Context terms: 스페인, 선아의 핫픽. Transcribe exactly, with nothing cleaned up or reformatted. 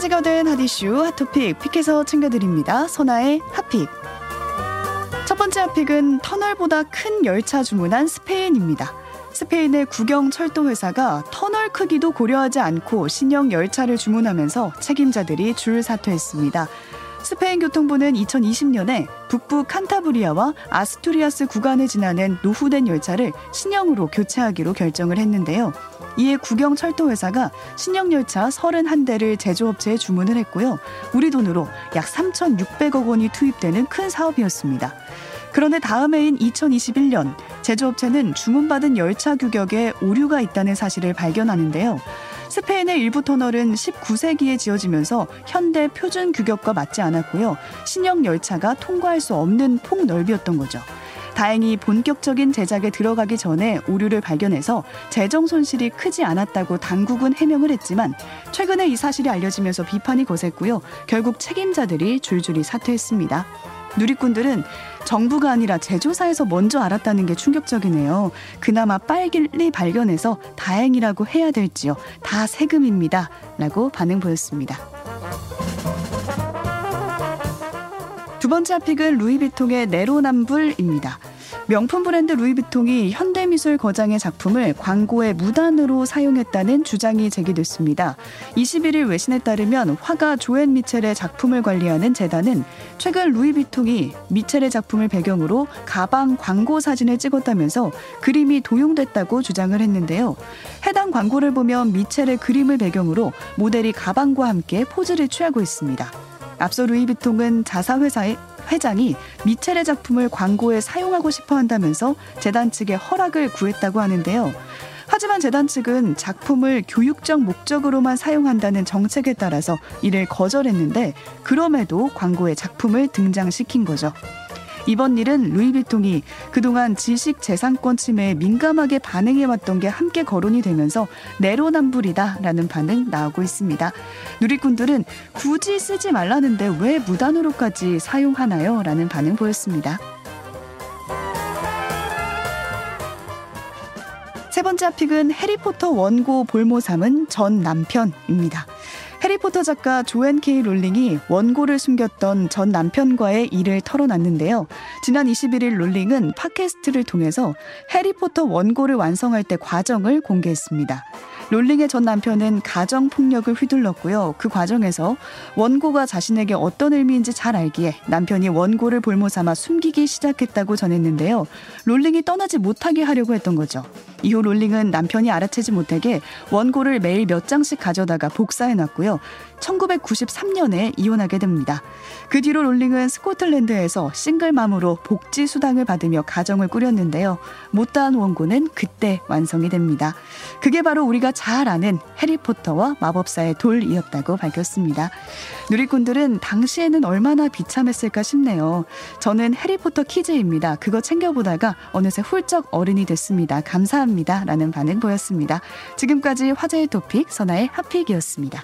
화제가 된 핫이슈, 핫토픽, 픽해서 챙겨드립니다. 선아의 핫픽. 첫 번째 핫픽은 터널보다 큰 열차 주문한 스페인입니다. 스페인의 국영 철도회사가 터널 크기도 고려하지 않고 신형 열차를 주문하면서 책임자들이 줄 사퇴했습니다. 스페인 교통부는 이천이십 년에 북부 칸타브리아와 아스투리아스 구간을 지나는 노후된 열차를 신형으로 교체하기로 결정을 했는데요. 이에 국영 철도회사가 신형 열차 삼십일 대를 제조업체에 주문을 했고요. 우리 돈으로 약 삼천육백억 원이 투입되는 큰 사업이었습니다. 그런데 다음 해인 이천이십일 년 제조업체는 주문받은 열차 규격에 오류가 있다는 사실을 발견하는데요. 스페인의 일부 터널은 십구 세기에 지어지면서 현대 표준 규격과 맞지 않았고요. 신형 열차가 통과할 수 없는 폭넓이였던 거죠. 다행히 본격적인 제작에 들어가기 전에 오류를 발견해서 재정 손실이 크지 않았다고 당국은 해명을 했지만 최근에 이 사실이 알려지면서 비판이 거셌고요. 결국 책임자들이 줄줄이 사퇴했습니다. 누리꾼들은 정부가 아니라 제조사에서 먼저 알았다는 게 충격적이네요. 그나마 빨리 발견해서 다행이라고 해야 될지요. 다 세금입니다. 라고 반응 보였습니다. 두 번째 핫픽은 루이비통의 내로남불입니다. 명품 브랜드 루이비통이 현대미술 거장의 작품을 광고에 무단으로 사용했다는 주장이 제기됐습니다. 이십일 일 외신에 따르면 화가 조앤 미첼의 작품을 관리하는 재단은 최근 루이비통이 미첼의 작품을 배경으로 가방 광고 사진을 찍었다면서 그림이 도용됐다고 주장을 했는데요. 해당 광고를 보면 미첼의 그림을 배경으로 모델이 가방과 함께 포즈를 취하고 있습니다. 앞서 루이비통은 자사회사의 회장이 미첼의 작품을 광고에 사용하고 싶어 한다면서 재단 측의 허락을 구했다고 하는데요. 하지만 재단 측은 작품을 교육적 목적으로만 사용한다는 정책에 따라서 이를 거절했는데 그럼에도 광고에 작품을 등장시킨 거죠. 이번 일은 루이비통이 그동안 지식재산권 침해에 민감하게 반응해왔던 게 함께 거론이 되면서 내로남불이다라는 반응 나오고 있습니다. 누리꾼들은 굳이 쓰지 말라는데 왜 무단으로까지 사용하나요? 라는 반응 보였습니다. 세 번째 핫픽은 해리포터 원고 볼모 삼은 전 남편입니다. 해리포터 작가 조앤 케이 롤링이 원고를 숨겼던 전 남편과의 일을 털어놨는데요. 지난 이십일 일 롤링은 팟캐스트를 통해서 해리포터 원고를 완성할 때 과정을 공개했습니다. 롤링의 전 남편은 가정폭력을 휘둘렀고요. 그 과정에서 원고가 자신에게 어떤 의미인지 잘 알기에 남편이 원고를 볼모삼아 숨기기 시작했다고 전했는데요. 롤링이 떠나지 못하게 하려고 했던 거죠. 이후 롤링은 남편이 알아채지 못하게 원고를 매일 몇 장씩 가져다가 복사해놨고요. 천구백구십삼 년에 이혼하게 됩니다. 그 뒤로 롤링은 스코틀랜드에서 싱글맘으로 복지 수당을 받으며 가정을 꾸렸는데요. 못다한 원고는 그때 완성이 됩니다. 그게 바로 우리가 잘 아는 해리포터와 마법사의 돌이었다고 밝혔습니다. 누리꾼들은 당시에는 얼마나 비참했을까 싶네요. 저는 해리포터 키즈입니다. 그거 챙겨보다가 어느새 훌쩍 어른이 됐습니다. 감사합니다. 라는 반응 보였습니다. 지금까지 화제의 토픽 선아의 핫픽이었습니다.